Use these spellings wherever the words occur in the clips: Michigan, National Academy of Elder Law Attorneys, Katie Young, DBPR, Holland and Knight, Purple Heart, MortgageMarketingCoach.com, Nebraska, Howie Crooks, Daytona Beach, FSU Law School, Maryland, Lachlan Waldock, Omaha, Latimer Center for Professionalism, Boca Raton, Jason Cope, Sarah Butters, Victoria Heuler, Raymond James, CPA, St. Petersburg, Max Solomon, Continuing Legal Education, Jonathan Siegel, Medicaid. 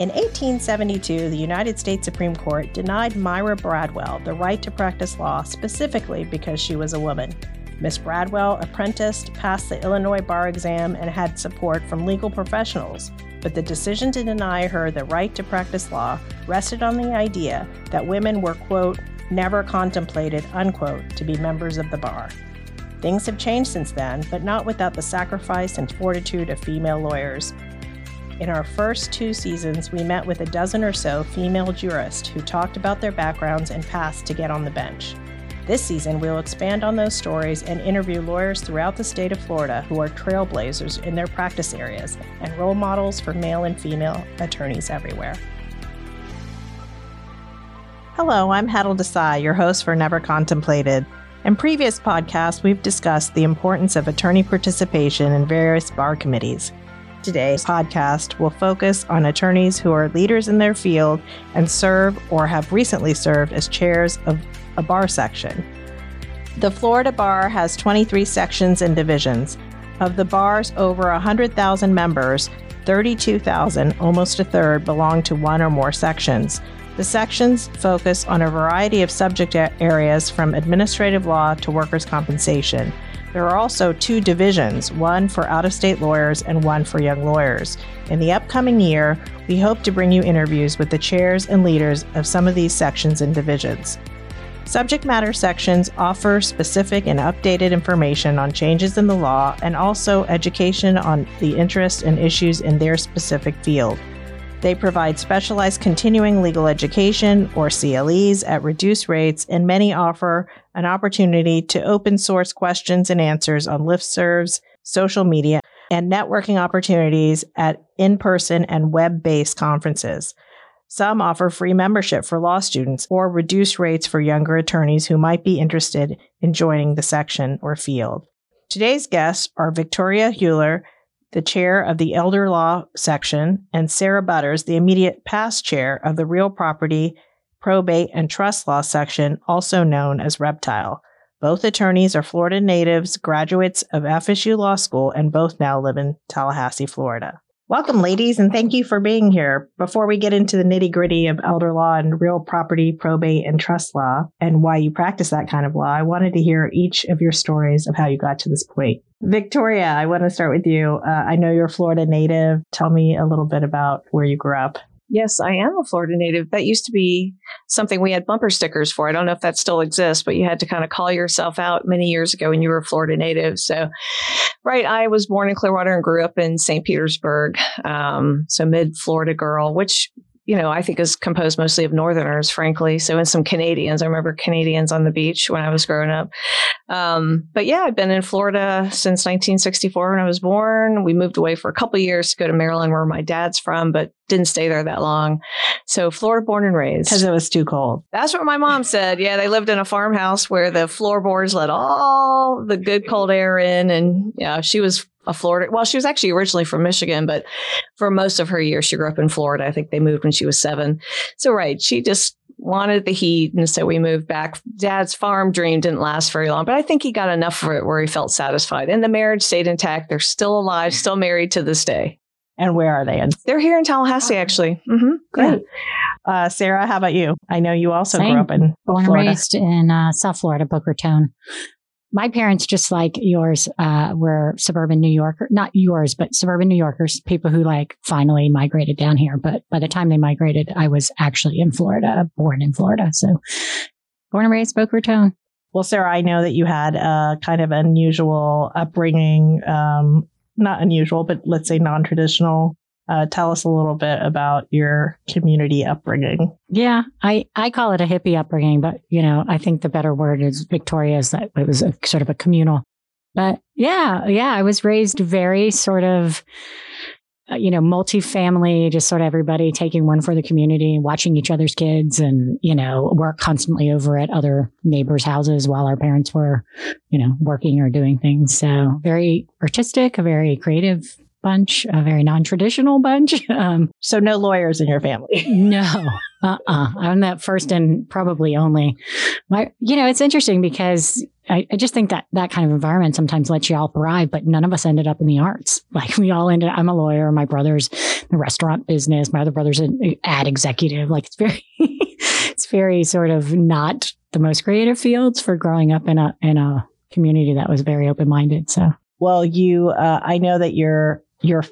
In 1872, the United States Supreme Court denied Myra Bradwell the right to practice law specifically because she was a woman. Miss Bradwell apprenticed, passed the Illinois bar exam, and had support from legal professionals, but the decision to deny her the right to practice law rested on the idea that women were, quote, never contemplated, unquote, to be members of the bar. Things have changed since then, but not without the sacrifice and fortitude of female lawyers. In our first two seasons, we met with a dozen or so female jurists who talked about their backgrounds and paths to get on the bench. This season, we'll expand on those stories and interview lawyers throughout the state of Florida who are trailblazers in their practice areas and role models for male and female attorneys everywhere. Hello, I'm Heddle Desai, your host for Never Contemplated. In previous podcasts, we've discussed the importance of attorney participation in various bar committees. Today's podcast will focus on attorneys who are leaders in their field and serve or have recently served as chairs of a bar section. The Florida Bar has 23 sections and divisions. Of the bar's over 100,000 members, 32,000, almost a third, belong to one or more sections. The sections focus on a variety of subject areas from administrative law to workers' compensation. There are also two divisions, one for out-of-state lawyers and one for young lawyers. In the upcoming year, we hope to bring you interviews with the chairs and leaders of some of these sections and divisions. Subject matter sections offer specific and updated information on changes in the law and also education on the interests and issues in their specific field. They provide specialized continuing legal education, or CLEs, at reduced rates, and many offer an opportunity to open source questions and answers on listservs, social media, and networking opportunities at in-person and web-based conferences. Some offer free membership for law students or reduced rates for younger attorneys who might be interested in joining the section or field. Today's guests are Victoria Heuler, the chair of the Elder Law section, and Sarah Butters, the immediate past chair of the Real Property Probate and Trust Law section, also known as Reptile. Both attorneys are Florida natives, graduates of FSU Law School, and both now live in Tallahassee, Florida. Welcome, ladies, and thank you for being here. Before we get into the nitty-gritty of elder law and real property, probate, and trust law, and why you practice that kind of law, I wanted to hear each of your stories of how you got to this point. Victoria, I want to start with you. I know you're a Florida native. Tell me a little bit about where you grew up. Yes, I am a Florida native. That used to be something we had bumper stickers for. I don't know if that still exists, but you had to kind of call yourself out many years ago when you were a Florida native. So, right, I was born in Clearwater and grew up in St. Petersburg, so mid-Florida girl, which, you know, I think is composed mostly of Northerners, frankly. So, and some Canadians. I remember Canadians on the beach when I was growing up. But yeah, I've been in Florida since 1964 when I was born. We moved away for a couple of years to go to Maryland, where my dad's from, but didn't stay there that long. So Florida born and raised. Because it was too cold. That's what my mom said. Yeah, they lived in a farmhouse where the floorboards let all the good cold air in. And yeah, she was a Florida. Well, she was actually originally from Michigan, but for most of her years, she grew up in Florida. I think they moved when she was 7. So, right. She just wanted the heat. And so we moved back. Dad's farm dream didn't last very long, but I think he got enough for it where he felt satisfied. And the marriage stayed intact. They're still alive, still married to this day. And where are they? They're here in Tallahassee, actually. Mm-hmm. Great. Sarah, how about you? I know you also grew up in Florida. Born and raised in South Florida, Boca Raton. My parents, just like yours, were suburban New Yorkers, not yours, but suburban New Yorkers, people who like finally migrated down here. But by the time they migrated, I was actually in Florida, born in Florida. So born and raised Boca Raton. Well, Sarah, I know that you had a kind of unusual upbringing, not unusual, but let's say non-traditional. Tell us a little bit about your community upbringing. Yeah, I call it a hippie upbringing, but, you know, I think the better word is Victoria's, that it was a, sort of a communal. But yeah, I was raised very sort of, you know, multi-family, just sort of everybody taking one for the community, watching each other's kids and, you know, work constantly over at other neighbors' houses while our parents were, you know, working or doing things. So very artistic, a very creative bunch, a very non-traditional bunch. So no lawyers in your family? No. I'm that first and probably only. You know, it's interesting because I just think that that kind of environment sometimes lets you all thrive, but none of us ended up in the arts. Like we all ended up, I'm a lawyer, my brothers, the restaurant business. My other brother's an ad executive. Like, it's very, it's very sort of not the most creative fields for growing up in a community that was very open-minded. So, well, you, I know that your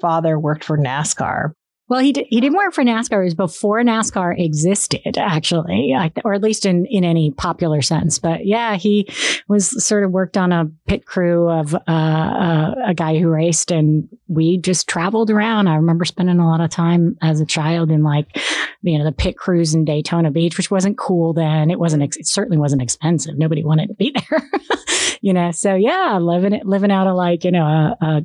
father worked for NASCAR. Well, he didn't work for NASCAR. It was before NASCAR existed, actually, or at least in any popular sense. But yeah, he was sort of worked on a pit crew of a guy who raced, and we just traveled around. I remember spending a lot of time as a child in, like, you know, the pit crews in Daytona Beach, which wasn't cool then. It wasn't. It certainly wasn't expensive. Nobody wanted to be there, you know. So yeah, living out of, like, you know,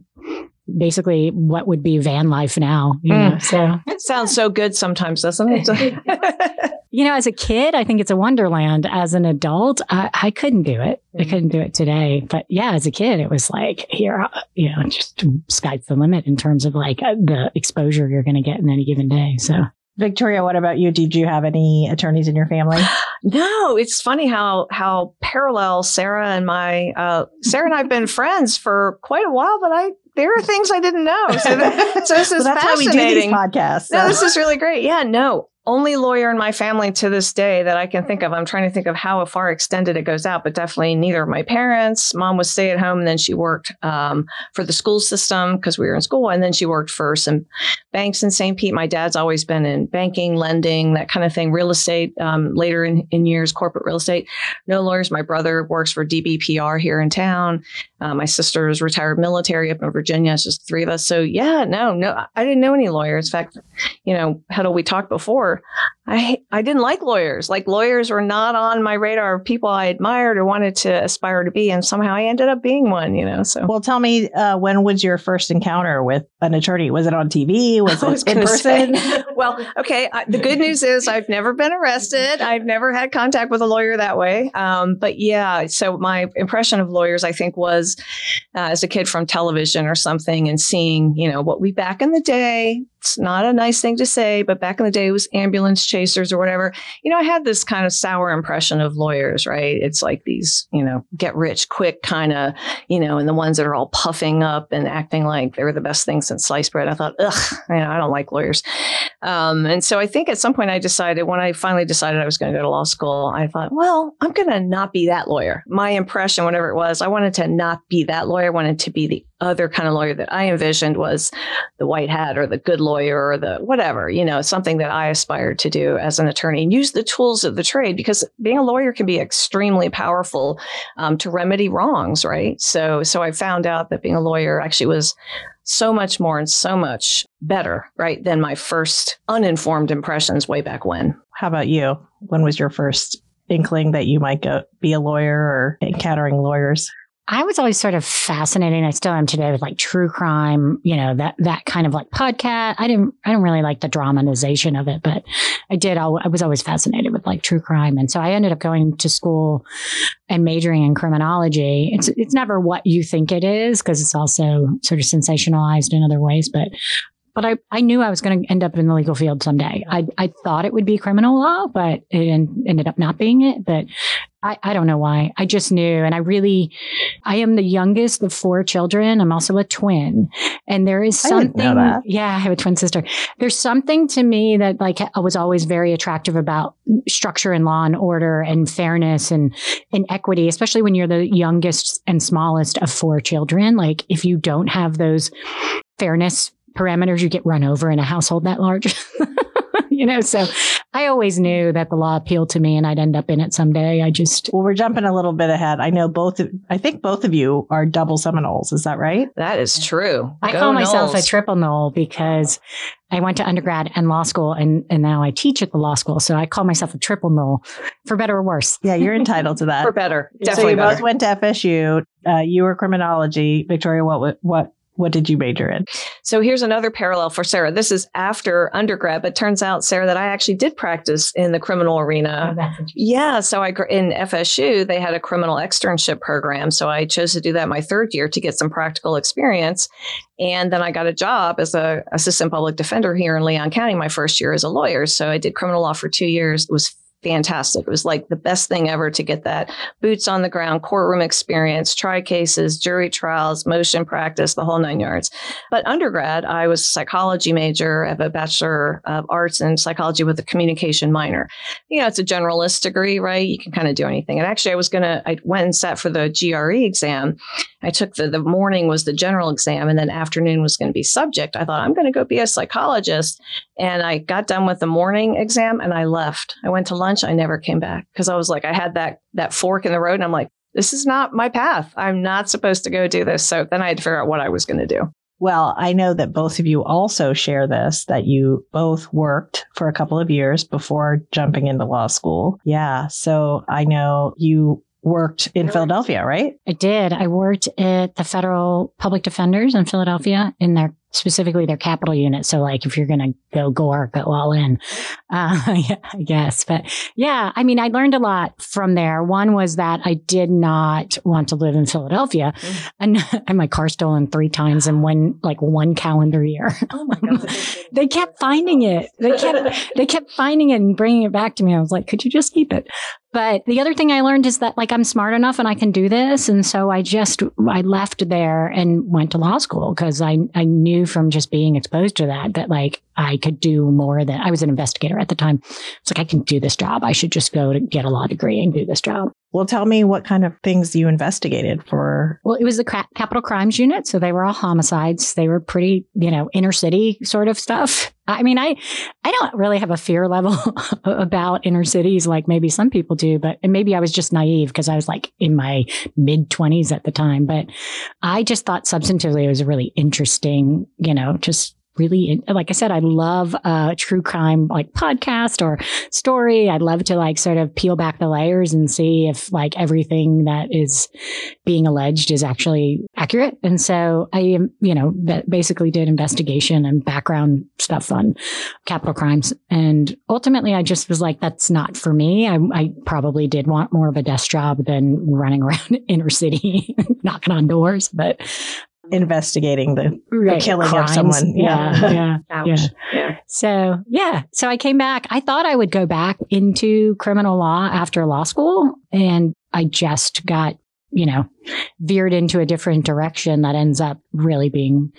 basically what would be van life now, you know? So it sounds so good sometimes, doesn't it? You know, as a kid, I think it's a wonderland. As an adult, I couldn't do it. I couldn't do it today. But yeah, as a kid, it was like, here, you know, just sky's the limit in terms of, like, the exposure you're going to get in any given day. So, Victoria, what about you? Did you have any attorneys in your family? No, it's funny how parallel Sarah and Sarah and I've been friends for quite a while, but there are things I didn't know. So this is that's fascinating. Why we do these podcasts. So. No, this is really great. Yeah, no, only lawyer in my family to this day that I can think of. I'm trying to think of how far extended it goes out, but definitely neither of my parents. Mom was stay at home, and then she worked for the school system because we were in school, and then she worked for some banks in St. Pete. My dad's always been in banking, lending, that kind of thing, real estate, later in years, corporate real estate. No lawyers. My brother works for DBPR here in town. My sister is retired military up in Virginia. It's just three of us. So yeah, no, I didn't know any lawyers. In fact, you know, Heddle, we talked before. I didn't like lawyers. Like, lawyers were not on my radar of people I admired or wanted to aspire to be. And somehow I ended up being one, you know, so. Well, tell me, when was your first encounter with an attorney? Was it on TV? Was it in person? Well, okay. The good news is I've never been arrested. I've never had contact with a lawyer that way. But yeah, so my impression of lawyers, I think, was as a kid from television or something, and seeing, you know, what we back in the day, it's not a nice thing to say, but back in the day it was ambulance chasers or whatever. You know, I had this kind of sour impression of lawyers, right? It's like these, you know, get rich quick kind of, you know, and the ones that are all puffing up and acting like they were the best thing since sliced bread. I thought, ugh, you know, I don't like lawyers. And so I think at some point when I finally decided I was going to go to law school, I thought, well, I'm going to not be that lawyer. My impression, whatever it was, I wanted to not be that lawyer. I wanted to be the other kind of lawyer that I envisioned was the white hat or the good lawyer or the whatever, you know, something that I aspired to do as an attorney and use the tools of the trade, because being a lawyer can be extremely powerful to remedy wrongs, right? So I found out that being a lawyer actually was so much more and so much better, right, than my first uninformed impressions way back when. How about you? When was your first inkling that you might be a lawyer or encountering lawyers? I was always sort of fascinated, and I still am today, with, like, true crime, you know, that kind of, like, podcast. I didn't really like the dramatization of it, but I was always fascinated with, like, true crime. And so I ended up going to school and majoring in criminology. It's never what you think it is, because it's also sort of sensationalized in other ways, but I knew I was going to end up in the legal field someday. I thought it would be criminal law, but it ended up not being it. But I don't know why. I just knew. And I am the youngest of four children. I'm also a twin. And there is something. I didn't know that. Yeah, I have a twin sister. There's something to me that, like, was always very attractive about structure and law and order and fairness and equity, especially when you're the youngest and smallest of four children. Like, if you don't have those fairness parameters, you get run over in a household that large. You know, so I always knew that the law appealed to me and I'd end up in it someday. Well, we're jumping a little bit ahead. I know both of you are double Seminoles. Is that right? That is true. I call myself a triple Noel because I went to undergrad and law school, and now I teach at the law school. So I call myself a triple Noel, for better or worse. Yeah, you're entitled to that. For better. Definitely. So you both went to FSU. You were criminology. Victoria, what did you major in? So here's another parallel for Sarah. This is after undergrad, but turns out, Sarah, that I actually did practice in the criminal arena. Oh, that's interesting. Yeah. So in FSU, they had a criminal externship program. So I chose to do that my third year to get some practical experience. And then I got a job as an assistant public defender here in Leon County my first year as a lawyer. So I did criminal law for 2 years. It was fantastic. It was like the best thing ever to get that boots on the ground, courtroom experience, try cases, jury trials, motion practice, the whole nine yards. But undergrad, I was a psychology major. I have a Bachelor of Arts in Psychology with a communication minor. You know, it's a generalist degree, right? You can kind of do anything. And actually, I went and sat for the GRE exam. I took the morning was the general exam, and then afternoon was going to be subject. I thought, I'm going to go be a psychologist. And I got done with the morning exam and I left. I went to lunch. I never came back because I was like, I had that fork in the road and I'm like, this is not my path. I'm not supposed to go do this. So then I had to figure out what I was going to do. Well, I know that both of you also share this, that you both worked for a couple of years before jumping into law school. Yeah. So I know you worked in Philadelphia, right? I did. I worked at the Federal Public Defenders in Philadelphia in specifically their capital unit. So like if you're going to go go all in, yeah, I guess. But yeah, I mean, I learned a lot from there. One was that I did not want to live in Philadelphia. Mm-hmm. And my car stolen 3 times in one calendar year. Oh my God. They kept finding it. They kept finding it and bringing it back to me. I was like, could you just keep it? But the other thing I learned is that I'm smart enough and I can do this. And so I left there and went to law school because I knew from just being exposed to that I could do more than I was an investigator at the time. It's like, I can do this job. I should just go to get a law degree and do this job. Well, tell me what kind of things you investigated for. Well, it was the capital crimes unit. So they were all homicides. They were pretty, inner city sort of stuff. I mean, I don't really have a fear level about inner cities like maybe some people do, and maybe I was just naive because I was in my mid-20s at the time. But I just thought substantively it was really interesting, just really, like I said, I love true crime podcast or story. I'd love to sort of peel back the layers and see if everything that is being alleged is actually accurate. And so I, basically did investigation and background stuff on capital crimes. And ultimately, I just was like, that's not for me. I probably did want more of a desk job than running around inner city, knocking on doors, but investigating the killing crimes of someone. Yeah. So I came back. I thought I would go back into criminal law after law school. And I just got, veered into a different direction that ends up really being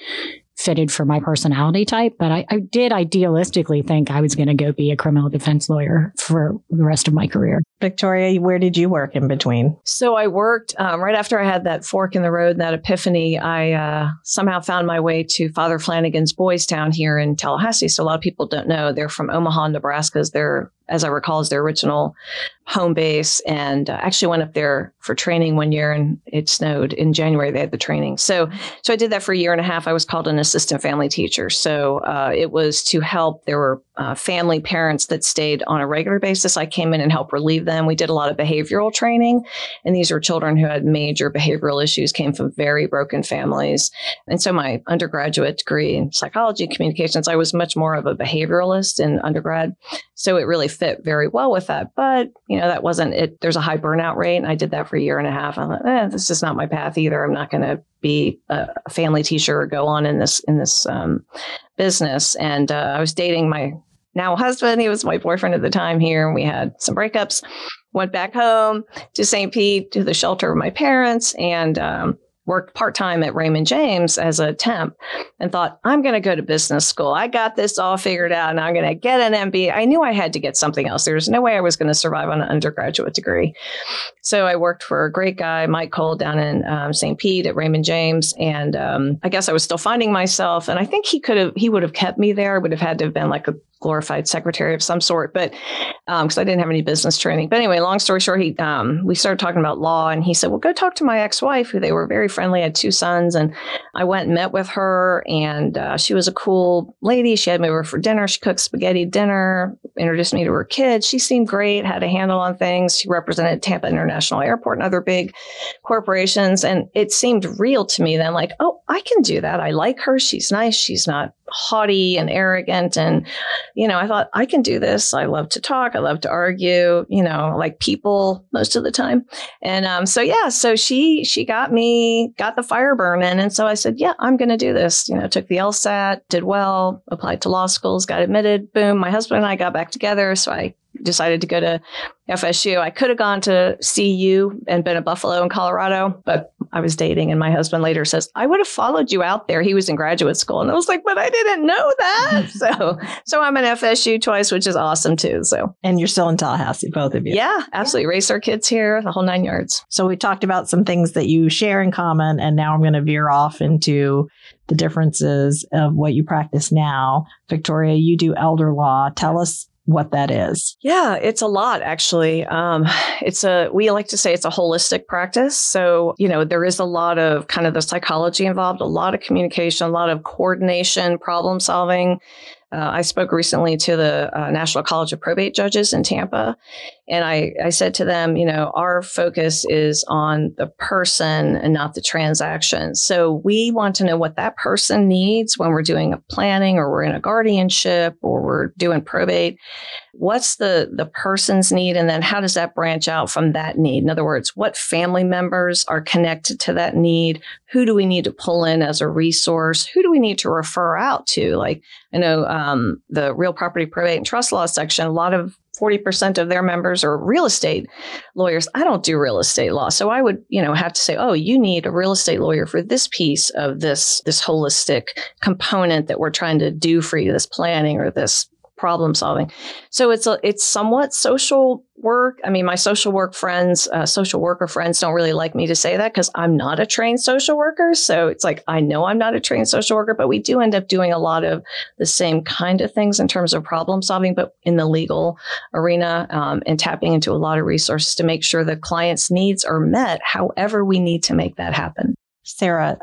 fitted for my personality type. But I did idealistically think I was going to go be a criminal defense lawyer for the rest of my career. Victoria, where did you work in between? So I worked right after I had that fork in the road, that epiphany. I somehow found my way to Father Flanagan's Boys Town here in Tallahassee. So a lot of people don't know. They're from Omaha, Nebraska. As I recall, is their original home base, and actually went up there for training one year, and it snowed in January. They had the training, so I did that for a year and a half. I was called an assistant family teacher, so it was to help. There were family parents that stayed on a regular basis. I came in and helped relieve them. We did a lot of behavioral training, and these were children who had major behavioral issues, came from very broken families, and so my undergraduate degree in psychology communications, I was much more of a behavioralist in undergrad, so it really fit very well with that. But, that wasn't it. There's a high burnout rate. And I did that for a year and a half. I thought, this is not my path either. I'm not going to be a family teacher or go on in this business. And I was dating my now husband. He was my boyfriend at the time here. And we had some breakups, went back home to St. Pete, to the shelter of my parents, and worked part-time at Raymond James as a temp, and thought, I'm going to go to business school. I got this all figured out, and I'm going to get an MBA. I knew I had to get something else. There was no way I was going to survive on an undergraduate degree. So I worked for a great guy, Mike Cole, down in St. Pete at Raymond James. And I guess I was still finding myself. And I think he would have kept me there. I would have had to have been like a glorified secretary of some sort, but because I didn't have any business training. But anyway, long story short, we started talking about law, and he said, well, go talk to my ex-wife, who they were very friendly, had 2 sons. And I went and met with her, and she was a cool lady. She had me over for dinner. She cooked spaghetti dinner, introduced me to her kids. She seemed great, had a handle on things. She represented Tampa International Airport and other big corporations. And it seemed real to me then, oh, I can do that. I like her. She's nice. She's not haughty and arrogant. And, I thought, I can do this. I love to talk. I love to argue, people most of the time. And so she got the fire burning. And so I said, yeah, I'm going to do this. Took the LSAT, did well, applied to law schools, got admitted. Boom. My husband and I got back together. So I decided to go to FSU. I could have gone to CU and been at Buffalo in Colorado, but I was dating. And my husband later says, I would have followed you out there. He was in graduate school. And I was like, but I didn't know that. So I'm in FSU twice, which is awesome too. So. And you're still in Tallahassee, both of you. Yeah, absolutely. Yeah. Raised our kids here, the whole nine yards. So we talked about some things that you share in common. And now I'm going to veer off into the differences of what you practice now. Victoria, you do elder law. Tell us what that is. Yeah, it's a lot, actually. We like to say it's a holistic practice. So, there is a lot of kind of the psychology involved, a lot of communication, a lot of coordination, problem solving. I spoke recently to the National College of Probate Judges in Tampa, and I said to them, our focus is on the person and not the transaction. So we want to know what that person needs when we're doing a planning or we're in a guardianship or we're doing probate. What's the person's need? And then how does that branch out from that need? In other words, what family members are connected to that need? Who do we need to pull in as a resource? Who do we need to refer out to? Like, I know the Real Property Probate and Trust Law section, a lot of 40% of their members are real estate lawyers. I don't do real estate law. So I would, have to say, oh, you need a real estate lawyer for this piece of this holistic component that we're trying to do for you, this planning or this problem solving. So it's somewhat social work. I mean, my social worker friends don't really like me to say that because I'm not a trained social worker. So it's like, I know I'm not a trained social worker, but we do end up doing a lot of the same kind of things in terms of problem solving, but in the legal arena, and tapping into a lot of resources to make sure the client's needs are met, however we need to make that happen. Sarah,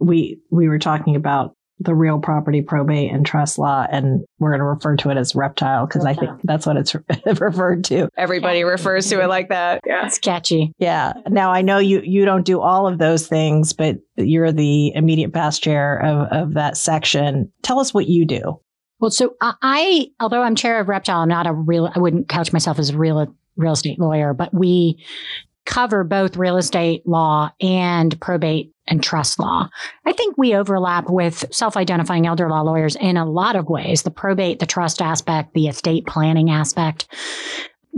we were talking about the Real Property Probate and Trust Law, and we're going to refer to it as Reptile because I think that's what it's referred to. Everybody refers to it like that. Yeah. It's catchy. Yeah. Now, I know you don't do all of those things, but you're the immediate past chair of that section. Tell us what you do. Well, so I, although I'm chair of Reptile, I wouldn't couch myself as a real estate lawyer, but we cover both real estate law and probate and trust law. I think we overlap with self-identifying elder law lawyers in a lot of ways, the probate, the trust aspect, the estate planning aspect,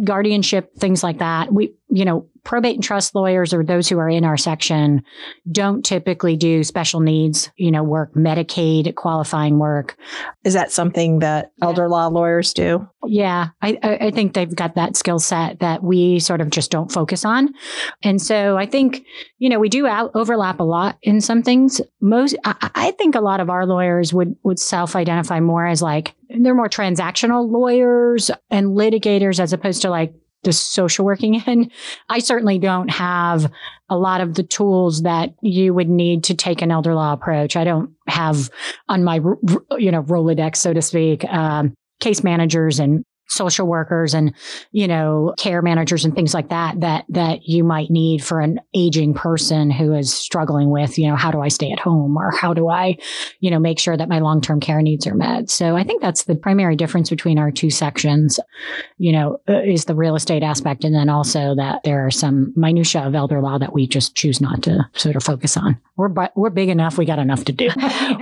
guardianship, things like that. We, probate and trust lawyers or those who are in our section don't typically do special needs, work, Medicaid qualifying work. Is that something that elder law lawyers do? Yeah, I think they've got that skill set that we sort of just don't focus on. And so I think, we do overlap a lot in some things. I think a lot of our lawyers would self-identify more as like, they're more transactional lawyers and litigators as opposed to like the social working end. I certainly don't have a lot of the tools that you would need to take an elder law approach. I don't have on my, Rolodex, so to speak, case managers and social workers and, care managers and things like that you might need for an aging person who is struggling with, how do I stay at home or how do I, make sure that my long-term care needs are met. So I think that's the primary difference between our two sections, is the real estate aspect. And then also that there are some minutiae of elder law that we just choose not to sort of focus on. We're big enough. We got enough to do.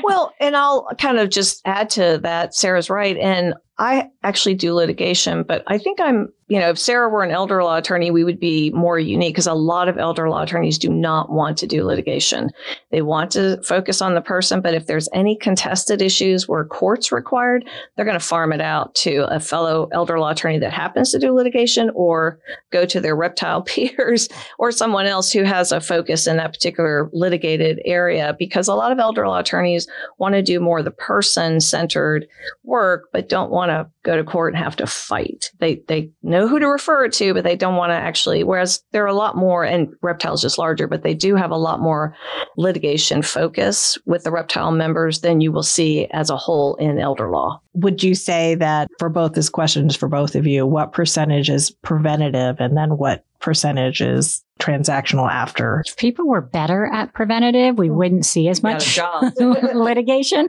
Well, and I'll kind of just add to that. Sarah's right. And I actually do litigation, but I think I'm, if Sarah were an elder law attorney, we would be more unique because a lot of elder law attorneys do not want to do litigation. They want to focus on the person, but if there's any contested issues where court's required, they're going to farm it out to a fellow elder law attorney that happens to do litigation or go to their reptile peers or someone else who has a focus in that particular litigated area, because a lot of elder law attorneys want to do more the person-centered work, but don't want to go to court and have to fight. They know who to refer to, but they don't want to actually, whereas there are a lot more, and Reptile's just larger, but they do have a lot more litigation focus with the Reptile members than you will see as a whole in elder law. Would you say that for both these questions, for both of you, what percentage is preventative and then what percentage is transactional after? If people were better at preventative, we wouldn't see as much litigation.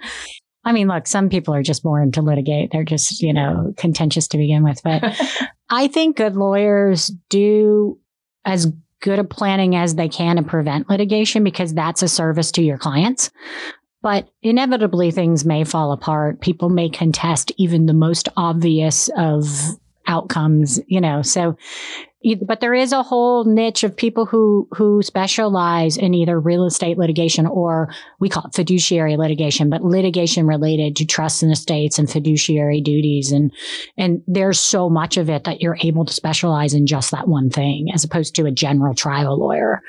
I mean, look, some people are just born to litigate. They're just, contentious to begin with. But I think good lawyers do as good a planning as they can to prevent litigation because that's a service to your clients. But inevitably, things may fall apart. People may contest even the most obvious of outcomes, you know, so, but there is a whole niche of people who specialize in either real estate litigation, or we call it fiduciary litigation, but litigation related to trusts and estates and fiduciary duties. And there's so much of it that you're able to specialize in just that one thing, as opposed to a general trial lawyer.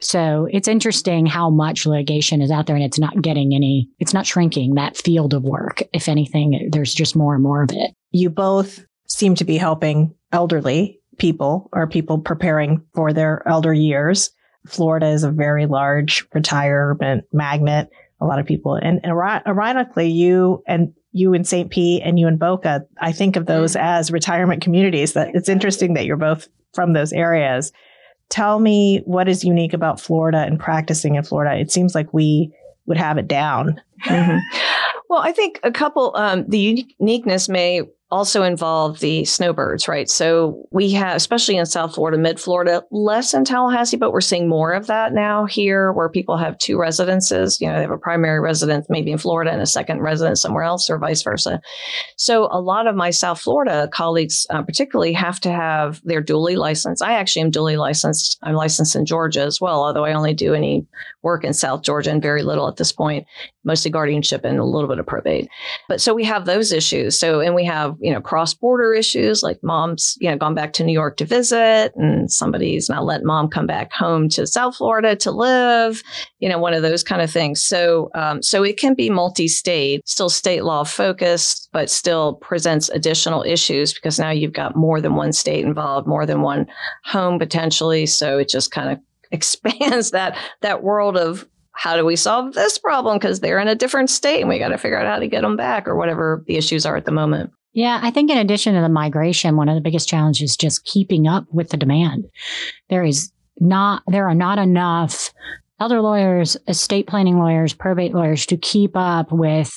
So it's interesting how much litigation is out there, and it's not getting any, it's not shrinking that field of work. If anything, there's just more and more of it. You both seem to be helping elderly people, or people preparing for their elder years. Florida is a very large retirement magnet. A lot of people, and ironically, you in St. Pete and you in Boca, I think of those as retirement communities. That it's interesting that you're both from those areas. Tell me what is unique about Florida and practicing in Florida. It seems like we would have it down. Mm-hmm. Well, I think a couple, the uniqueness may also involve the snowbirds, right? So we have, especially in South Florida, mid-Florida, less in Tallahassee, but we're seeing more of that now here, where people have two residences. You know, they have a primary residence maybe in Florida and a second residence somewhere else, or vice versa. So a lot of my South Florida colleagues particularly have to have their dually licensed. I actually am dually licensed. I'm licensed in Georgia as well, although I only do any work in South Georgia and very little at this point, mostly guardianship and a little bit of probate. But so we have those issues. So, and we have, you know, cross-border issues, like mom's, you know, gone back to New York to visit, and somebody's not letting mom come back home to South Florida to live, you know, one of those kind of things. So, so it can be multi-state, still state law focused, but still presents additional issues, because now you've got more than one state involved, more than one home potentially. So it just kind of expands that world of, how do we solve this problem? Because they're in a different state and we got to figure out how to get them back, or whatever the issues are at the moment. Yeah, I think in addition to the migration, one of the biggest challenges is just keeping up with the demand. There are not enough elder lawyers, estate planning lawyers, probate lawyers to keep up with,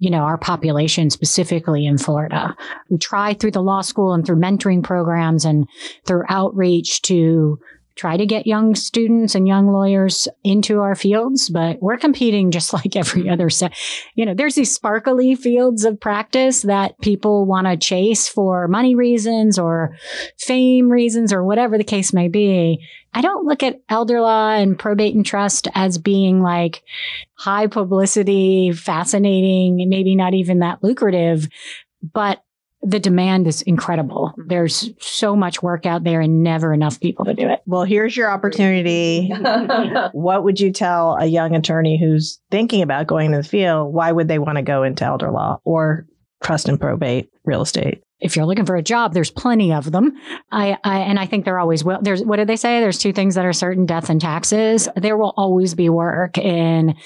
you know, our population specifically in Florida. We try through the law school and through mentoring programs and through outreach to try to get young students and young lawyers into our fields, but we're competing just like every other set. You know, there's these sparkly fields of practice that people want to chase for money reasons or fame reasons or whatever the case may be. I don't look at elder law and probate and trust as being like high publicity, fascinating, maybe not even that lucrative, but the demand is incredible. There's so much work out there and never enough people to do it. Well, here's your opportunity. What would you tell a young attorney who's thinking about going into the field? Why would they want to go into elder law or trust and probate real estate? If you're looking for a job, there's plenty of them. I think there always will. There's, what did they say? There's two things that are certain, death and taxes. There will always be work in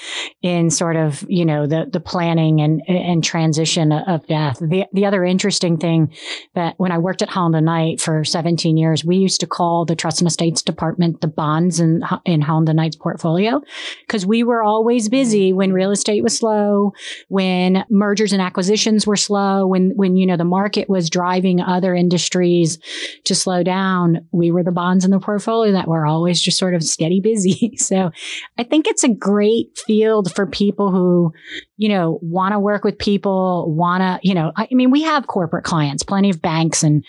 sort of, you know, the planning and transition of death. The other interesting thing that when I worked at Holland and Knight for 17 years, we used to call the Trust and Estates Department the bonds in Holland and Knight's portfolio, because we were always busy when real estate was slow, when mergers and acquisitions were slow, when, you know, the market was driving other industries to slow down. We were the bonds in the portfolio that were always just sort of steady busy. So I think it's a great field for people who, you know, want to work with people, you know, I mean, we have corporate clients, plenty of banks and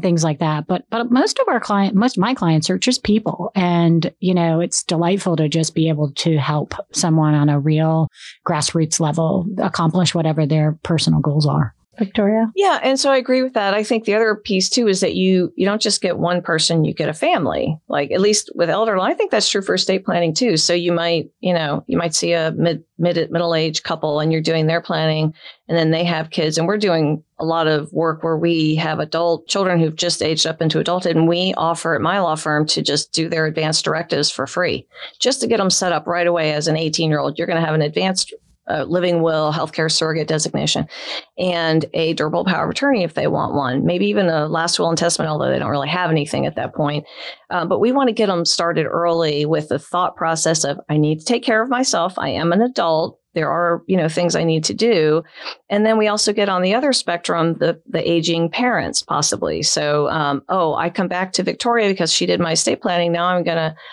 things like that. But most of my clients are just people. And, you know, it's delightful to just be able to help someone on a real grassroots level accomplish whatever their personal goals are. Victoria? Yeah. And so I agree with that. I think the other piece too is that you don't just get one person, you get a family. Like, at least with elder law, I think that's true for estate planning too. So you might see a middle-aged couple and you're doing their planning, and then they have kids, and we're doing a lot of work where we have adult children who've just aged up into adulthood, and we offer at my law firm to just do their advanced directives for free, just to get them set up right away as an 18-year-old. You're going to have an advanced living will, healthcare surrogate designation, and a durable power of attorney if they want one, maybe even a last will and testament, although they don't really have anything at that point. But we want to get them started early with the thought process of, I need to take care of myself. I am an adult. There are, you know, things I need to do. And then we also get on the other spectrum, the aging parents, possibly. So, I come back to Victoria because she did my estate planning. Now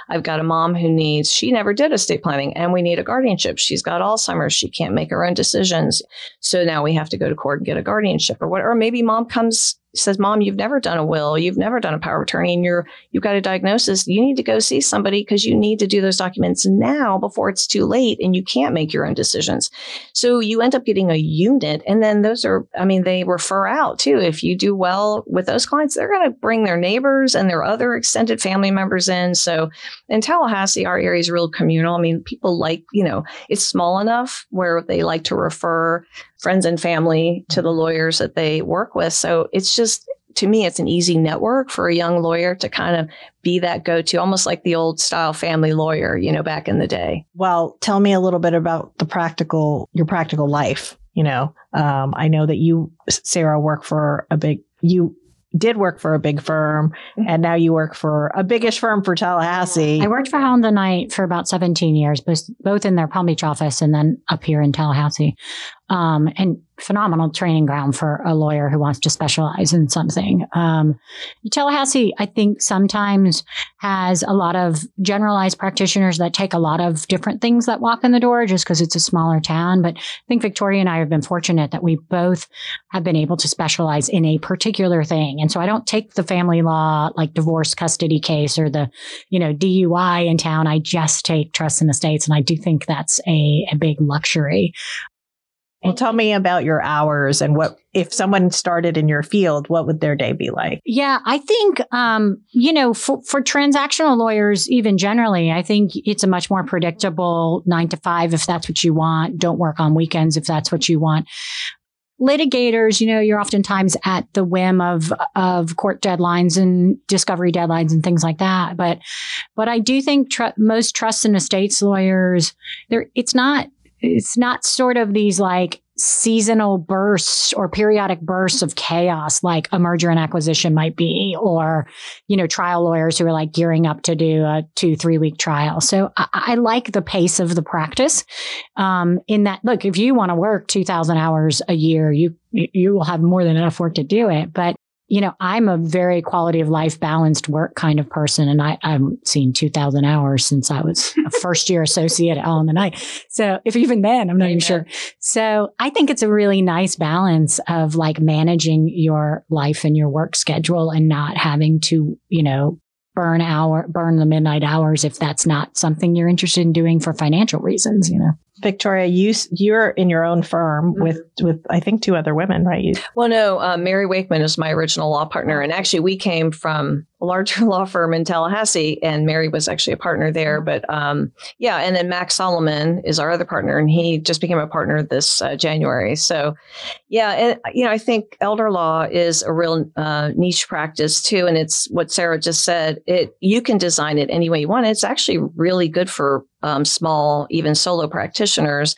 I've got a mom she never did estate planning, and we need a guardianship. She's got Alzheimer's. She can't make her own decisions. So now we have to go to court and get a guardianship, or maybe mom comes says, Mom, you've never done a will, you've never done a power of attorney, and you've got a diagnosis, you need to go see somebody because you need to do those documents now before it's too late and you can't make your own decisions. So you end up getting a unit, and then those are, I mean, they refer out too. If you do well with those clients, they're going to bring their neighbors and their other extended family members in. So in Tallahassee, our area is real communal. I mean, people like, you know, it's small enough where they like to refer friends and family to the lawyers that they work with. So it's just, to me, it's an easy network for a young lawyer to kind of be that go-to, almost like the old style family lawyer, you know, back in the day. Well, tell me a little bit about your practical life. You know, I know that you, Sarah, work for a big firm, and now you work for a biggish firm for Tallahassee. I worked for Holland and Knight for about 17 years, both in their Palm Beach office and then up here in Tallahassee. And phenomenal training ground for a lawyer who wants to specialize in something. Tallahassee, I think, sometimes has a lot of generalized practitioners that take a lot of different things that walk in the door just because it's a smaller town. But I think Victoria and I have been fortunate that we both have been able to specialize in a particular thing. And so I don't take the family law, like divorce custody case or the, you know, DUI in town. I just take trusts and estates. And I do think that's a big luxury. Well, tell me about your hours and what, if someone started in your field, what would their day be like? Yeah, I think, you know, for transactional lawyers, even generally, I think it's a much more predictable 9 to 5 if that's what you want. Don't work on weekends if that's what you want. Litigators, you know, you're oftentimes at the whim of court deadlines and discovery deadlines and things like that. But I do think most trusts and estates lawyers, it's not sort of these like seasonal bursts or periodic bursts of chaos like a merger and acquisition might be, or, you know, trial lawyers who are like gearing up to do a 2-3 week trial. So I like the pace of the practice in that, look, if you want to work 2,000 hours a year, you will have more than enough work to do it. But, you know, I'm a very quality of life, balanced work kind of person. And I've seen 2,000 hours since I was a first year associate at Holland and Knight. So if even then, I'm not even sure. So I think it's a really nice balance of like managing your life and your work schedule and not having to, you know, burn the midnight hours if that's not something you're interested in doing for financial reasons, you know. Victoria, you're in your own firm with I think 2 other women, right? Well, no, Mary Wakeman is my original law partner. And actually, we came from a larger law firm in Tallahassee, and Mary was actually a partner there. But yeah, and then Max Solomon is our other partner, and he just became a partner this January. So yeah, and you know, I think elder law is a real niche practice too. And it's what Sarah just said, you can design it any way you want. It's actually really good for small, even solo practitioners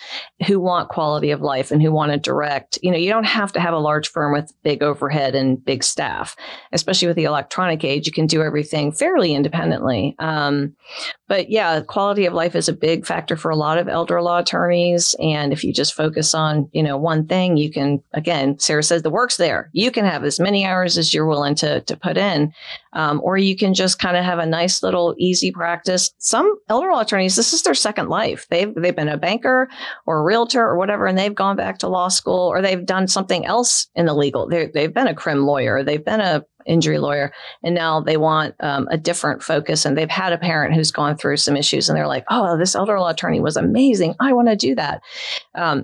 who want quality of life and who want to direct. You know, you don't have to have a large firm with big overhead and big staff, especially with the electronic age. You can do everything fairly independently. But yeah, quality of life is a big factor for a lot of elder law attorneys. And if you just focus on, you know, one thing, you can, again, Sarah says the work's there. You can have as many hours as you're willing to put in. Or you can just kind of have a nice little easy practice. Some elder law attorneys, this is their second life. They've been a banker or a realtor or whatever, and they've gone back to law school, or they've done something else in the legal. They've been a crim lawyer. They've been a injury lawyer. And now they want a different focus. And they've had a parent who's gone through some issues and they're like, oh, this elder law attorney was amazing. I want to do that.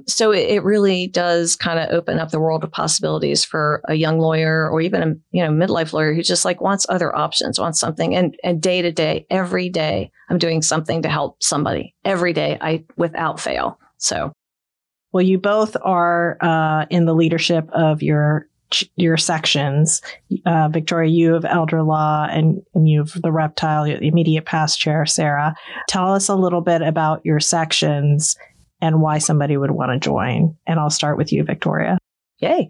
So it really does kind of open up the world of possibilities for a young lawyer or even a, you know, midlife lawyer who just like wants other options, wants something. And day to day, every day, I'm doing something to help somebody every day, without fail. So. Well, you both are in the leadership of your sections. Victoria, you have elder law and you have the reptile, your immediate past chair, Sarah. Tell us a little bit about your sections and why somebody would want to join. And I'll start with you, Victoria. Yay.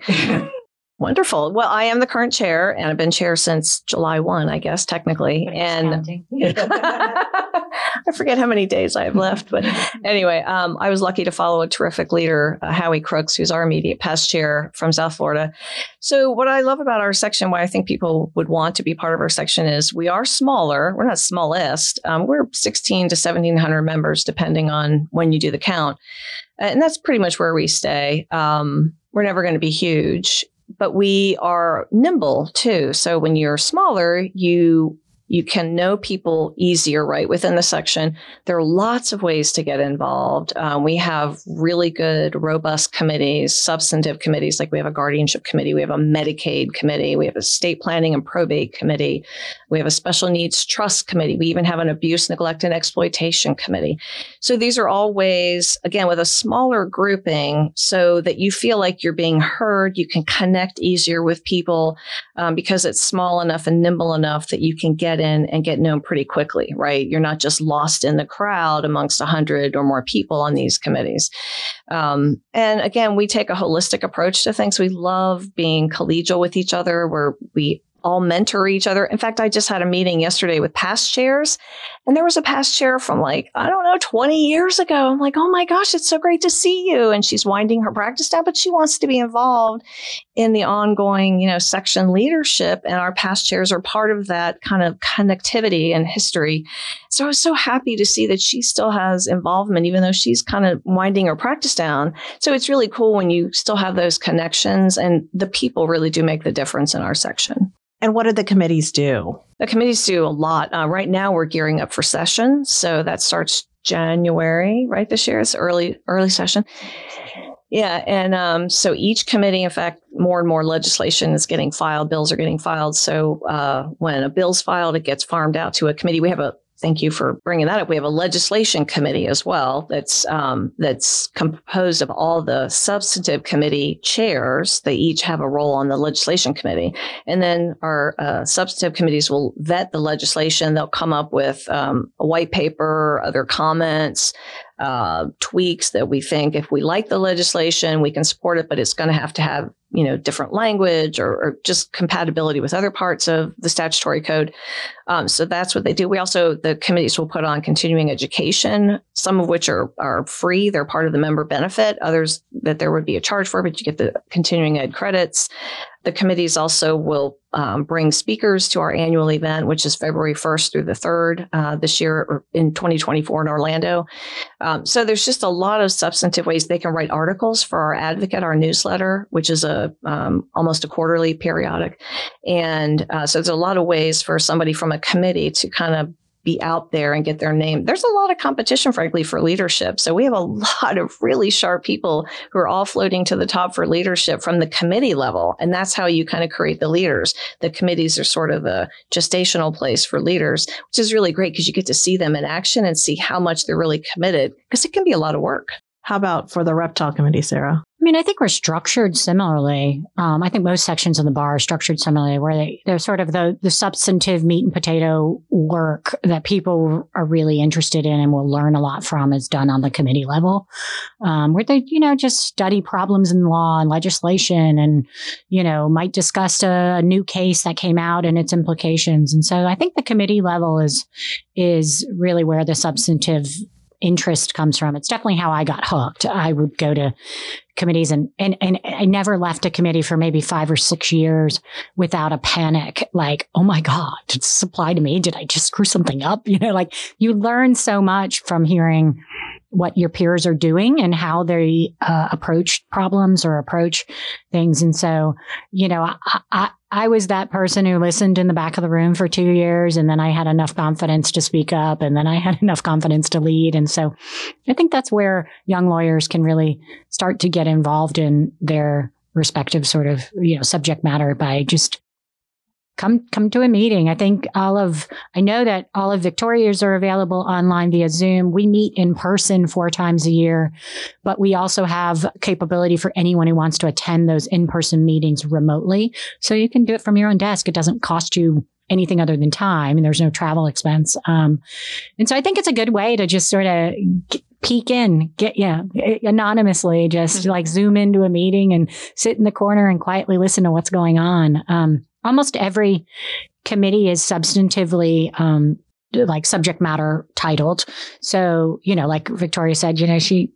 Wonderful. Well, I am the current chair, and I've been chair since July 1, I guess, technically. And I forget how many days I have left. But anyway, I was lucky to follow a terrific leader, Howie Crooks, who's our immediate past chair from South Florida. So what I love about our section, why I think people would want to be part of our section, is we are smaller. We're not smallest. We're 16 to 1,700 members, depending on when you do the count. And that's pretty much where we stay. We're never going to be huge. but we are nimble too. So when you're smaller, you can know people easier, right? Within the section, there are lots of ways to get involved. We have really good, robust committees, substantive committees, like we have a guardianship committee, we have a Medicaid committee, we have a state planning and probate committee, we have a special needs trust committee, we even have an abuse, neglect, and exploitation committee. So these are all ways, again, with a smaller grouping, so that you feel like you're being heard, you can connect easier with people because it's small enough and nimble enough that you can get in and get known pretty quickly, right? You're not just lost in the crowd amongst 100 or more people on these committees. And again, we take a holistic approach to things. We love being collegial with each other, where we all mentor each other. In fact, I just had a meeting yesterday with past chairs, and there was a past chair from 20 years ago. I'm like, oh my gosh, it's so great to see you. And she's winding her practice down, but she wants to be involved in the ongoing, section leadership. And our past chairs are part of that kind of connectivity and history. So I was so happy to see that she still has involvement, even though she's kind of winding her practice down. So it's really cool when you still have those connections, and the people really do make the difference in our section. And what do the committees do? The committees do a lot. Right now, we're gearing up for session. So that starts January, right? This year is early session. Yeah. And so each committee, in fact, more and more legislation is getting filed. Bills are getting filed. So when a bill's filed, it gets farmed out to a committee. Thank you for bringing that up. We have a legislation committee as well that's composed of all the substantive committee chairs. They each have a role on the legislation committee. And then our substantive committees will vet the legislation. They'll come up with a white paper, other comments, tweaks that we think, if we like the legislation, we can support it, but it's going to have different language or just compatibility with other parts of the statutory code. So that's what they do. We also, the committees will put on continuing education, some of which are free. They're part of the member benefit, others that there would be a charge for, but you get the continuing ed credits. The committees also will bring speakers to our annual event, which is February 1st through the 3rd this year, or in 2024 in Orlando. So there's just a lot of substantive ways. They can write articles for our advocate, our newsletter, which is almost a quarterly periodic. And so there's a lot of ways for somebody from a committee to kind of be out there and get their name. There's a lot of competition, frankly, for leadership. So we have a lot of really sharp people who are all floating to the top for leadership from the committee level. And that's how you kind of create the leaders. The committees are sort of the gestational place for leaders, which is really great because you get to see them in action and see how much they're really committed, because it can be a lot of work. How about for the Reptile Committee, Sarah? I think we're structured similarly. I think most sections of the bar are structured similarly, where they're sort of the substantive meat and potato work that people are really interested in and will learn a lot from is done on the committee level, where they, just study problems in law and legislation and, might discuss a new case that came out and its implications. And so I think the committee level is really where the substantive interest comes from. It's definitely how I got hooked. I would go to committees and I never left a committee for maybe 5 or 6 years without a panic. Like, oh my God, did this apply to me? Did I just screw something up? You learn so much from hearing what your peers are doing and how they approach problems or approach things. And so, I was that person who listened in the back of the room for 2 years, and then I had enough confidence to speak up, and then I had enough confidence to lead. And so I think that's where young lawyers can really start to get involved in their respective sort of, subject matter by just come to a meeting. I know that all of Victoria's are available online via Zoom. We meet in person 4 times a year, but we also have capability for anyone who wants to attend those in-person meetings remotely. So you can do it from your own desk. It doesn't cost you anything other than time, and there's no travel expense. And so I think it's a good way to just sort of peek in, anonymously, just like zoom into a meeting and sit in the corner and quietly listen to what's going on. Almost every committee is substantively subject matter titled. So, like Victoria said, she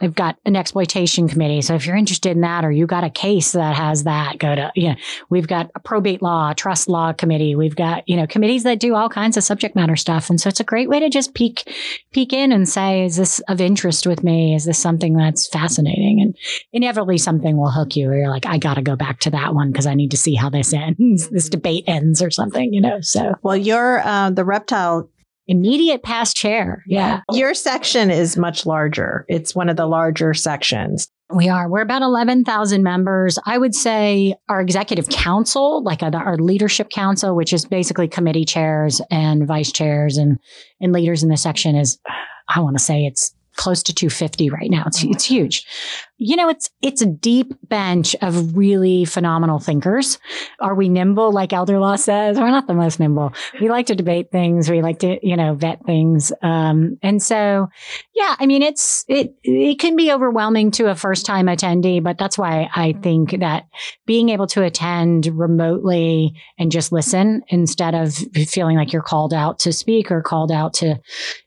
They've got an exploitation committee. So if you're interested in that, or you got a case that has that, go to, you know, we've got a probate law, trust law committee. We've got, you know, committees that do all kinds of subject matter stuff. And so it's a great way to just peek in and say, is this of interest with me? Is this something that's fascinating? And inevitably something will hook you, or you're like, I got to go back to that one because I need to see how this ends, this debate ends or something, you know? So, well, you're the reptile immediate past chair. Yeah. Your section is much larger. It's one of the larger sections. We are. We're about 11,000 members. I would say our executive council, like our leadership council, which is basically committee chairs and vice chairs and leaders in the section is, I want to say it's close to 250 right now. It's huge. You know, it's a deep bench of really phenomenal thinkers. Are we nimble? Like Elder Law says, we're not the most nimble. We like to debate things. We like to, you know, vet things. And so, yeah, I mean, it can be overwhelming to a first time attendee, but that's why I think that being able to attend remotely and just listen instead of feeling like you're called out to speak or called out to,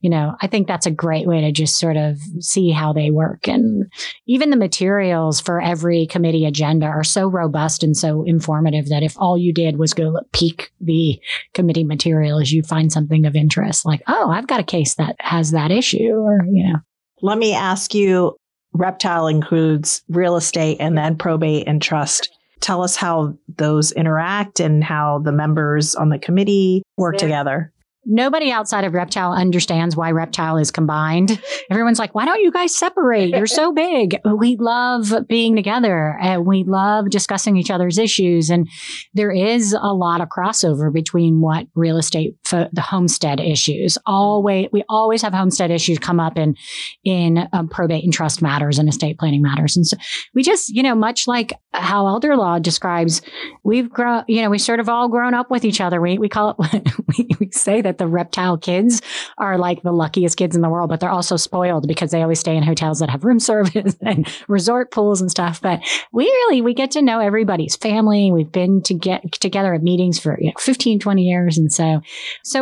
you know, I think that's a great way to just sort of see how they work. And even the materials for every committee agenda are so robust and so informative that if all you did was go peek the committee materials, you find something of interest, like, oh, I've got a case that has that issue, or, you know. Let me ask you, Reptile includes real estate and then probate and trust. Tell us how those interact and how the members on the committee work together. Nobody outside of Reptile understands why Reptile is combined. Everyone's like, why don't you guys separate? You're so big. We love being together and we love discussing each other's issues. And there is a lot of crossover between what real estate, the homestead issues. We always have homestead issues come up in probate and trust matters and estate planning matters. And so we just, you know, much like how Elder Law describes, we've grown, you know, we sort of all grown up with each other. We call it, we say that the reptile kids are like the luckiest kids in the world, but they're also spoiled because they always stay in hotels that have room service and resort pools and stuff. But we get to know everybody's family. We've been together at meetings for 15, 20 years. And so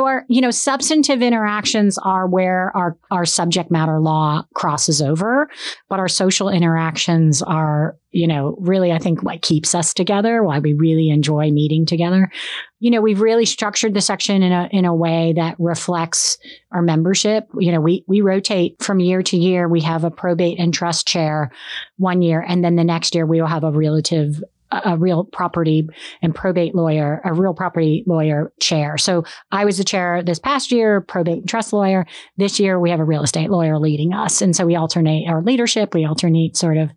our, you know, substantive interactions are where our subject matter law crosses over, but our social interactions are, you know, really, I think what keeps us together, why we really enjoy meeting together. You know, we've really structured the section in a way that reflects our membership. You know, we rotate from year to year. We have a probate and trust chair one year, and then the next year we will have a real property and probate lawyer, a real property lawyer chair. So I was the chair this past year, probate and trust lawyer. This year we have a real estate lawyer leading us. And so we alternate our leadership. We alternate sort of,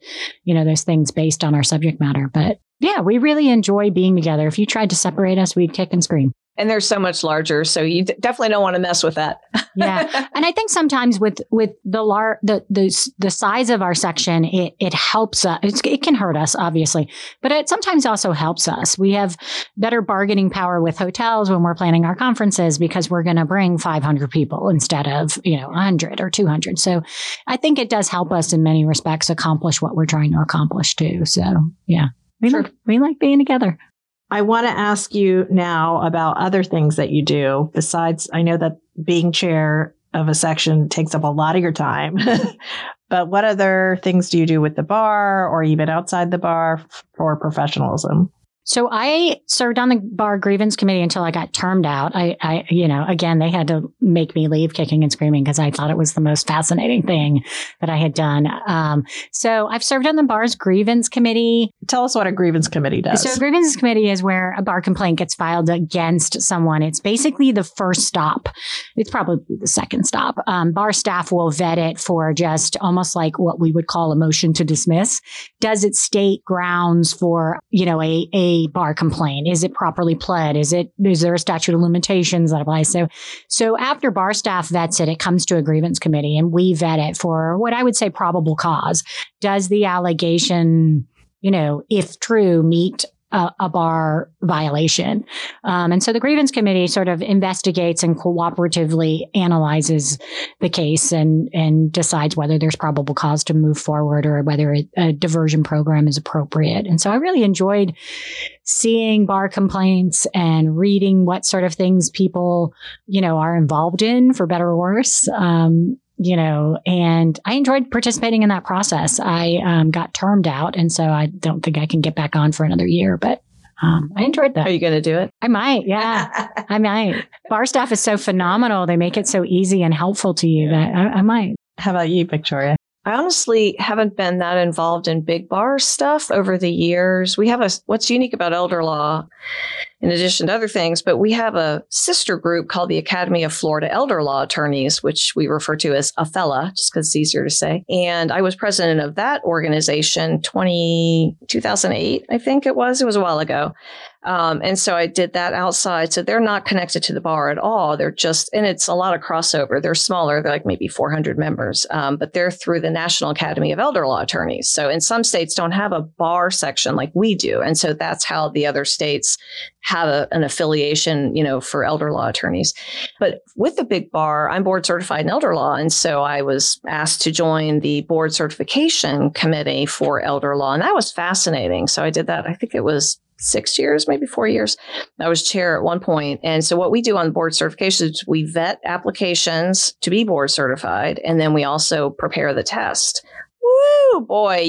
you know, those things based on our subject matter. But yeah, we really enjoy being together. If you tried to separate us, we'd kick and scream. And they're so much larger. So you definitely don't want to mess with that. Yeah. And I think sometimes with the size of our section, it helps us. It can hurt us, obviously, but it sometimes also helps us. We have better bargaining power with hotels when we're planning our conferences because we're going to bring 500 people instead of, you know, 100 or 200. So I think it does help us in many respects accomplish what we're trying to accomplish too. So yeah, we like being together. I want to ask you now about other things that you do besides, I know that being chair of a section takes up a lot of your time, but what other things do you do with the bar or even outside the bar for professionalism? So I served on the bar grievance committee until I got termed out. I you know, again, they had to make me leave kicking and screaming because I thought it was the most fascinating thing that I had done. So I've served on the bar's grievance committee. Tell us what a grievance committee does. So a grievance committee is where a bar complaint gets filed against someone. It's basically the first stop. It's probably the second stop. Bar staff will vet it for just almost like what we would call a motion to dismiss. Does it state grounds for, you know, a bar complaint? Is it properly pled? Is there a statute of limitations that applies? So after bar staff vets it comes to a grievance committee and we vet it for what I would say probable cause. Does the allegation, you know, if true, meet a bar violation? And so the grievance committee sort of investigates and cooperatively analyzes the case and decides whether there's probable cause to move forward or whether a diversion program is appropriate. And so I really enjoyed seeing bar complaints and reading what sort of things people, you know, are involved in for better or worse. you know, and I enjoyed participating in that process. I got termed out, and so I don't think I can get back on for another year, but I enjoyed that. Are you going to do it? I might. Yeah, I might. Bar staff is so phenomenal. They make it so easy and helpful to you that I might. How about you, Victoria? I honestly haven't been that involved in big bar stuff over the years. We have what's unique about elder law, in addition to other things, but we have a sister group called the Academy of Florida Elder Law Attorneys, which we refer to as AFELA, just because it's easier to say. And I was president of that organization 2008, I think it was. It was a while ago. And so I did that outside. So they're not connected to the bar at all. They're just, and it's a lot of crossover. They're smaller. They're like maybe 400 members, but they're through the National Academy of Elder Law Attorneys. So in some states don't have a bar section like we do. And so that's how the other states have an affiliation, you know, for elder law attorneys. But with the big bar, I'm board certified in elder law. And so I was asked to join the board certification committee for elder law. And that was fascinating. So I did that. I think it was 6 years, maybe 4 years. I was chair at one point. And so what we do on board certification is we vet applications to be board certified. And then we also prepare the test. Woo, boy,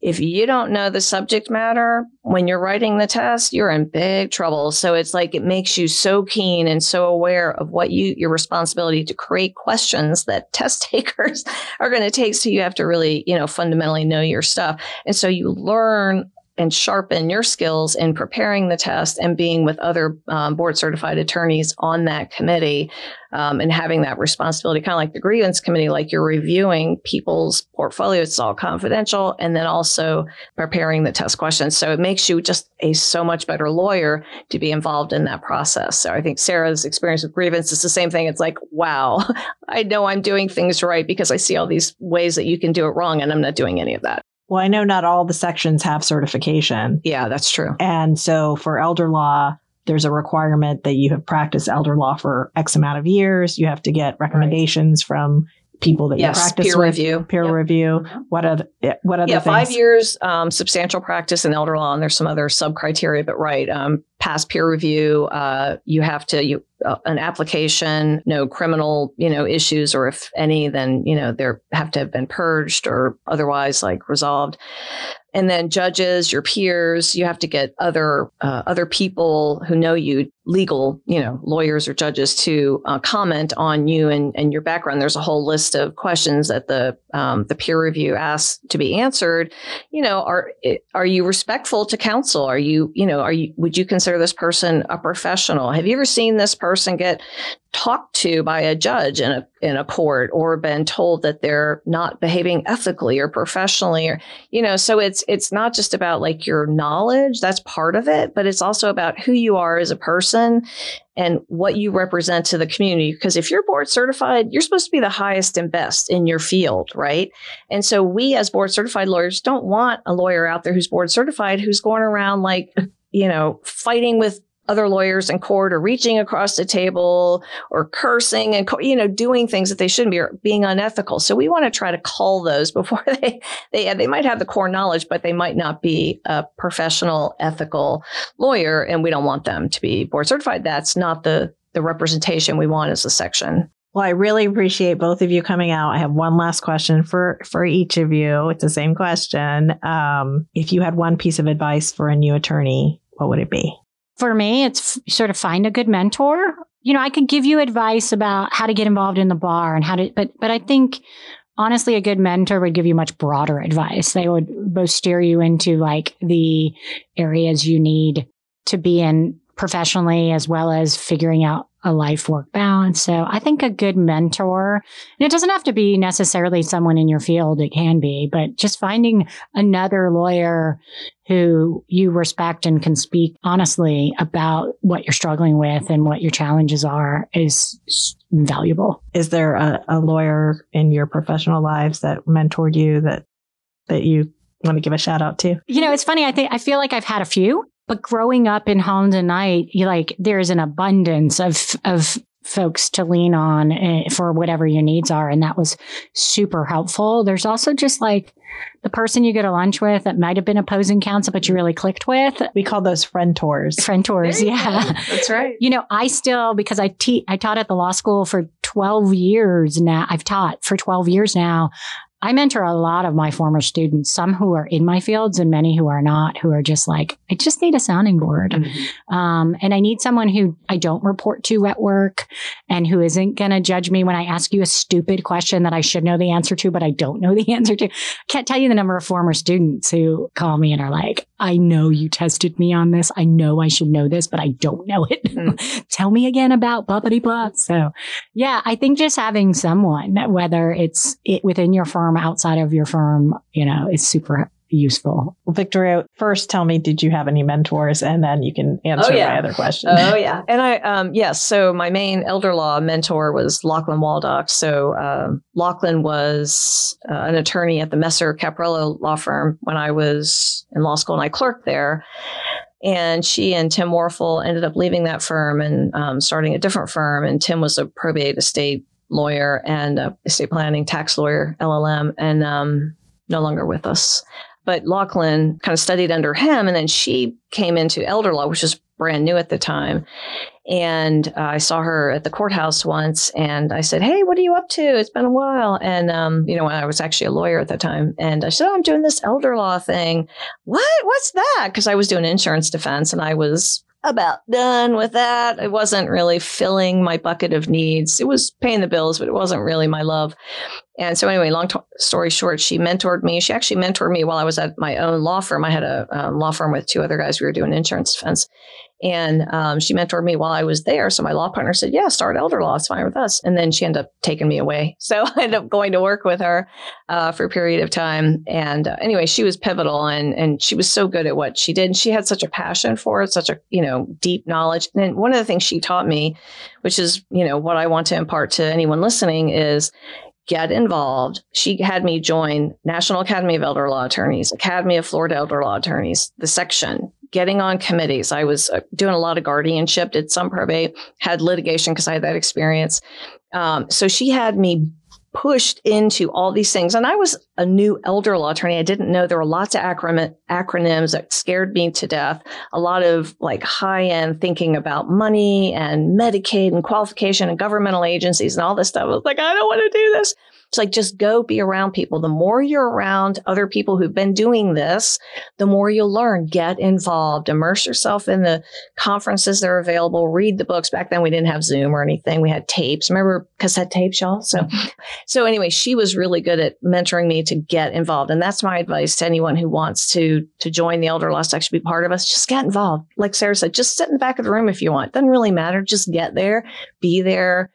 if you don't know the subject matter when you're writing the test, you're in big trouble. So it's like it makes you so keen and so aware of what your responsibility to create questions that test takers are going to take. So you have to really, fundamentally know your stuff. And so you learn and sharpen your skills in preparing the test and being with other board certified attorneys on that committee and having that responsibility, kind of like the grievance committee, like you're reviewing people's portfolios, it's all confidential, and then also preparing the test questions. So it makes you just so much better lawyer to be involved in that process. So I think Sarah's experience with grievance is the same thing. It's like, wow, I know I'm doing things right because I see all these ways that you can do it wrong and I'm not doing any of that. Well, I know not all the sections have certification. Yeah, that's true. And so for elder law, there's a requirement that you have practiced elder law for X amount of years. You have to get recommendations from people that you practice peer with. Review. Peer review. What other things? 5 years substantial practice in elder law, and there's some other sub-criteria, but right. Past peer review, you have to, an application, no criminal, issues, or if any, then, there have to have been purged or otherwise like resolved. And then judges, your peers, you have to get other people who know you, legal, lawyers or judges to comment on you and your background. There's a whole list of questions that the peer review asks to be answered. Are you respectful to counsel? Would you consider this person a professional? Have you ever seen this person get talked to by a judge in a court or been told that they're not behaving ethically or professionally? Or, so it's not just about like your knowledge, that's part of it, but it's also about who you are as a person and what you represent to the community. Because if you're board certified, you're supposed to be the highest and best in your field, right? And so we as board certified lawyers don't want a lawyer out there who's board certified, who's going around like, fighting with other lawyers in court or reaching across the table or cursing and, doing things that they shouldn't be or being unethical. So we want to try to cull those before they might have the core knowledge, but they might not be a professional, ethical lawyer. And we don't want them to be board certified. That's not the representation we want as a section. Well, I really appreciate both of you coming out. I have one last question for each of you. It's the same question. If you had one piece of advice for a new attorney, what would it be? For me, it's sort of find a good mentor. I could give you advice about how to get involved in the bar and but I think honestly, a good mentor would give you much broader advice. They would both steer you into like the areas you need to be in professionally, as well as figuring out a life work balance. So I think a good mentor, and it doesn't have to be necessarily someone in your field, it can be, but just finding another lawyer who you respect and can speak honestly about what you're struggling with and what your challenges are is valuable. Is there a lawyer in your professional lives that mentored you that you want to give a shout out to? It's funny. I feel like I've had a few. But growing up in Holland and Knight, there is an abundance of folks to lean on for whatever your needs are. And that was super helpful. There's also just like the person you go to lunch with that might have been opposing counsel, but you really clicked with. We call those friend tours. Friend tours, yeah. That's right. I still, because I taught at the law school for 12 years now. I've taught for 12 years now. I mentor a lot of my former students, some who are in my fields and many who are not, who are just like, I just need a sounding board. Mm-hmm. And I need someone who I don't report to at work and who isn't going to judge me when I ask you a stupid question that I should know the answer to, but I don't know the answer to. I can't tell you the number of former students who call me and are like, I know you tested me on this. I know I should know this, but I don't know it. Mm-hmm. Tell me again about bubbity blah. So yeah, I think just having someone, whether it's within your firm, outside of your firm, you know, is super useful. Well, Victoria, first tell me, did you have any mentors? And then you can answer my other question. Oh, yeah. And I, so my main elder law mentor was Lachlan Waldock. So Lachlan was an attorney at the Messer Caprello law firm when I was in law school and I clerked there. And she and Tim Warfel ended up leaving that firm and starting a different firm. And Tim was a probate estate lawyer and estate planning tax lawyer, LLM, and no longer with us. But Lachlan kind of studied under him, and then she came into elder law, which was brand new at the time. And I saw her at the courthouse once, and I said, "Hey, what are you up to? It's been a while." And when I was actually a lawyer at the time, and I said, "Oh, I'm doing this elder law thing." "What? What's that?" Because I was doing insurance defense, and I was about done with that. It wasn't really filling my bucket of needs. It was paying the bills, but it wasn't really my love. And so anyway, long story short, she mentored me. She actually mentored me while I was at my own law firm. I had a law firm with two other guys. We were doing insurance defense. And she mentored me while I was there. So my law partner said, "Yeah, start elder law. It's fine with us." And then she ended up taking me away. So I ended up going to work with her for a period of time. And anyway, she was pivotal and she was so good at what she did. And she had such a passion for it, such a, deep knowledge. And one of the things she taught me, which is, what I want to impart to anyone listening is, get involved. She had me join National Academy of Elder Law Attorneys, Academy of Florida Elder Law Attorneys, the section, getting on committees. I was doing a lot of guardianship, did some probate, had litigation because I had that experience. So she had me pushed into all these things. And I was a new elder law attorney. I didn't know there were lots of acronyms that scared me to death. A lot of like high-end thinking about money and Medicaid and qualification and governmental agencies and all this stuff. I was like, I don't want to do this. It's like, just go be around people. The more you're around other people who've been doing this, the more you'll learn. Get involved. Immerse yourself in the conferences that are available. Read the books. Back then, we didn't have Zoom or anything. We had tapes. Remember cassette tapes, y'all? So anyway, she was really good at mentoring me to get involved. And that's my advice to anyone who wants to join the elder law section, be part of us. Just get involved. Like Sarah said, just sit in the back of the room if you want. Doesn't really matter. Just get there. Be there.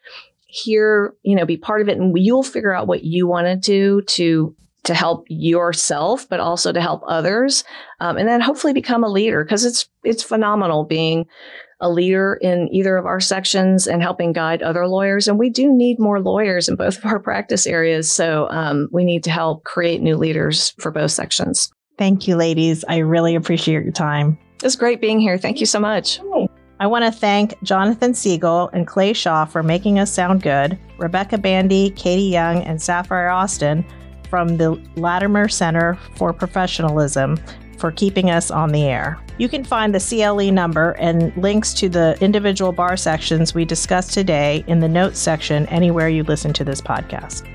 Here, be part of it, and you'll figure out what you want to do to help yourself, but also to help others, and then hopefully become a leader, because it's phenomenal being a leader in either of our sections and helping guide other lawyers. And we do need more lawyers in both of our practice areas, so we need to help create new leaders for both sections. Thank you, ladies. I really appreciate your time. It's great being here. Thank you so much. Hey. I want to thank Jonathan Siegel and Clay Shaw for making us sound good, Rebecca Bandy, Katie Young, and Sapphire Austin from the Latimer Center for Professionalism for keeping us on the air. You can find the CLE number and links to the individual bar sections we discussed today in the notes section anywhere you listen to this podcast.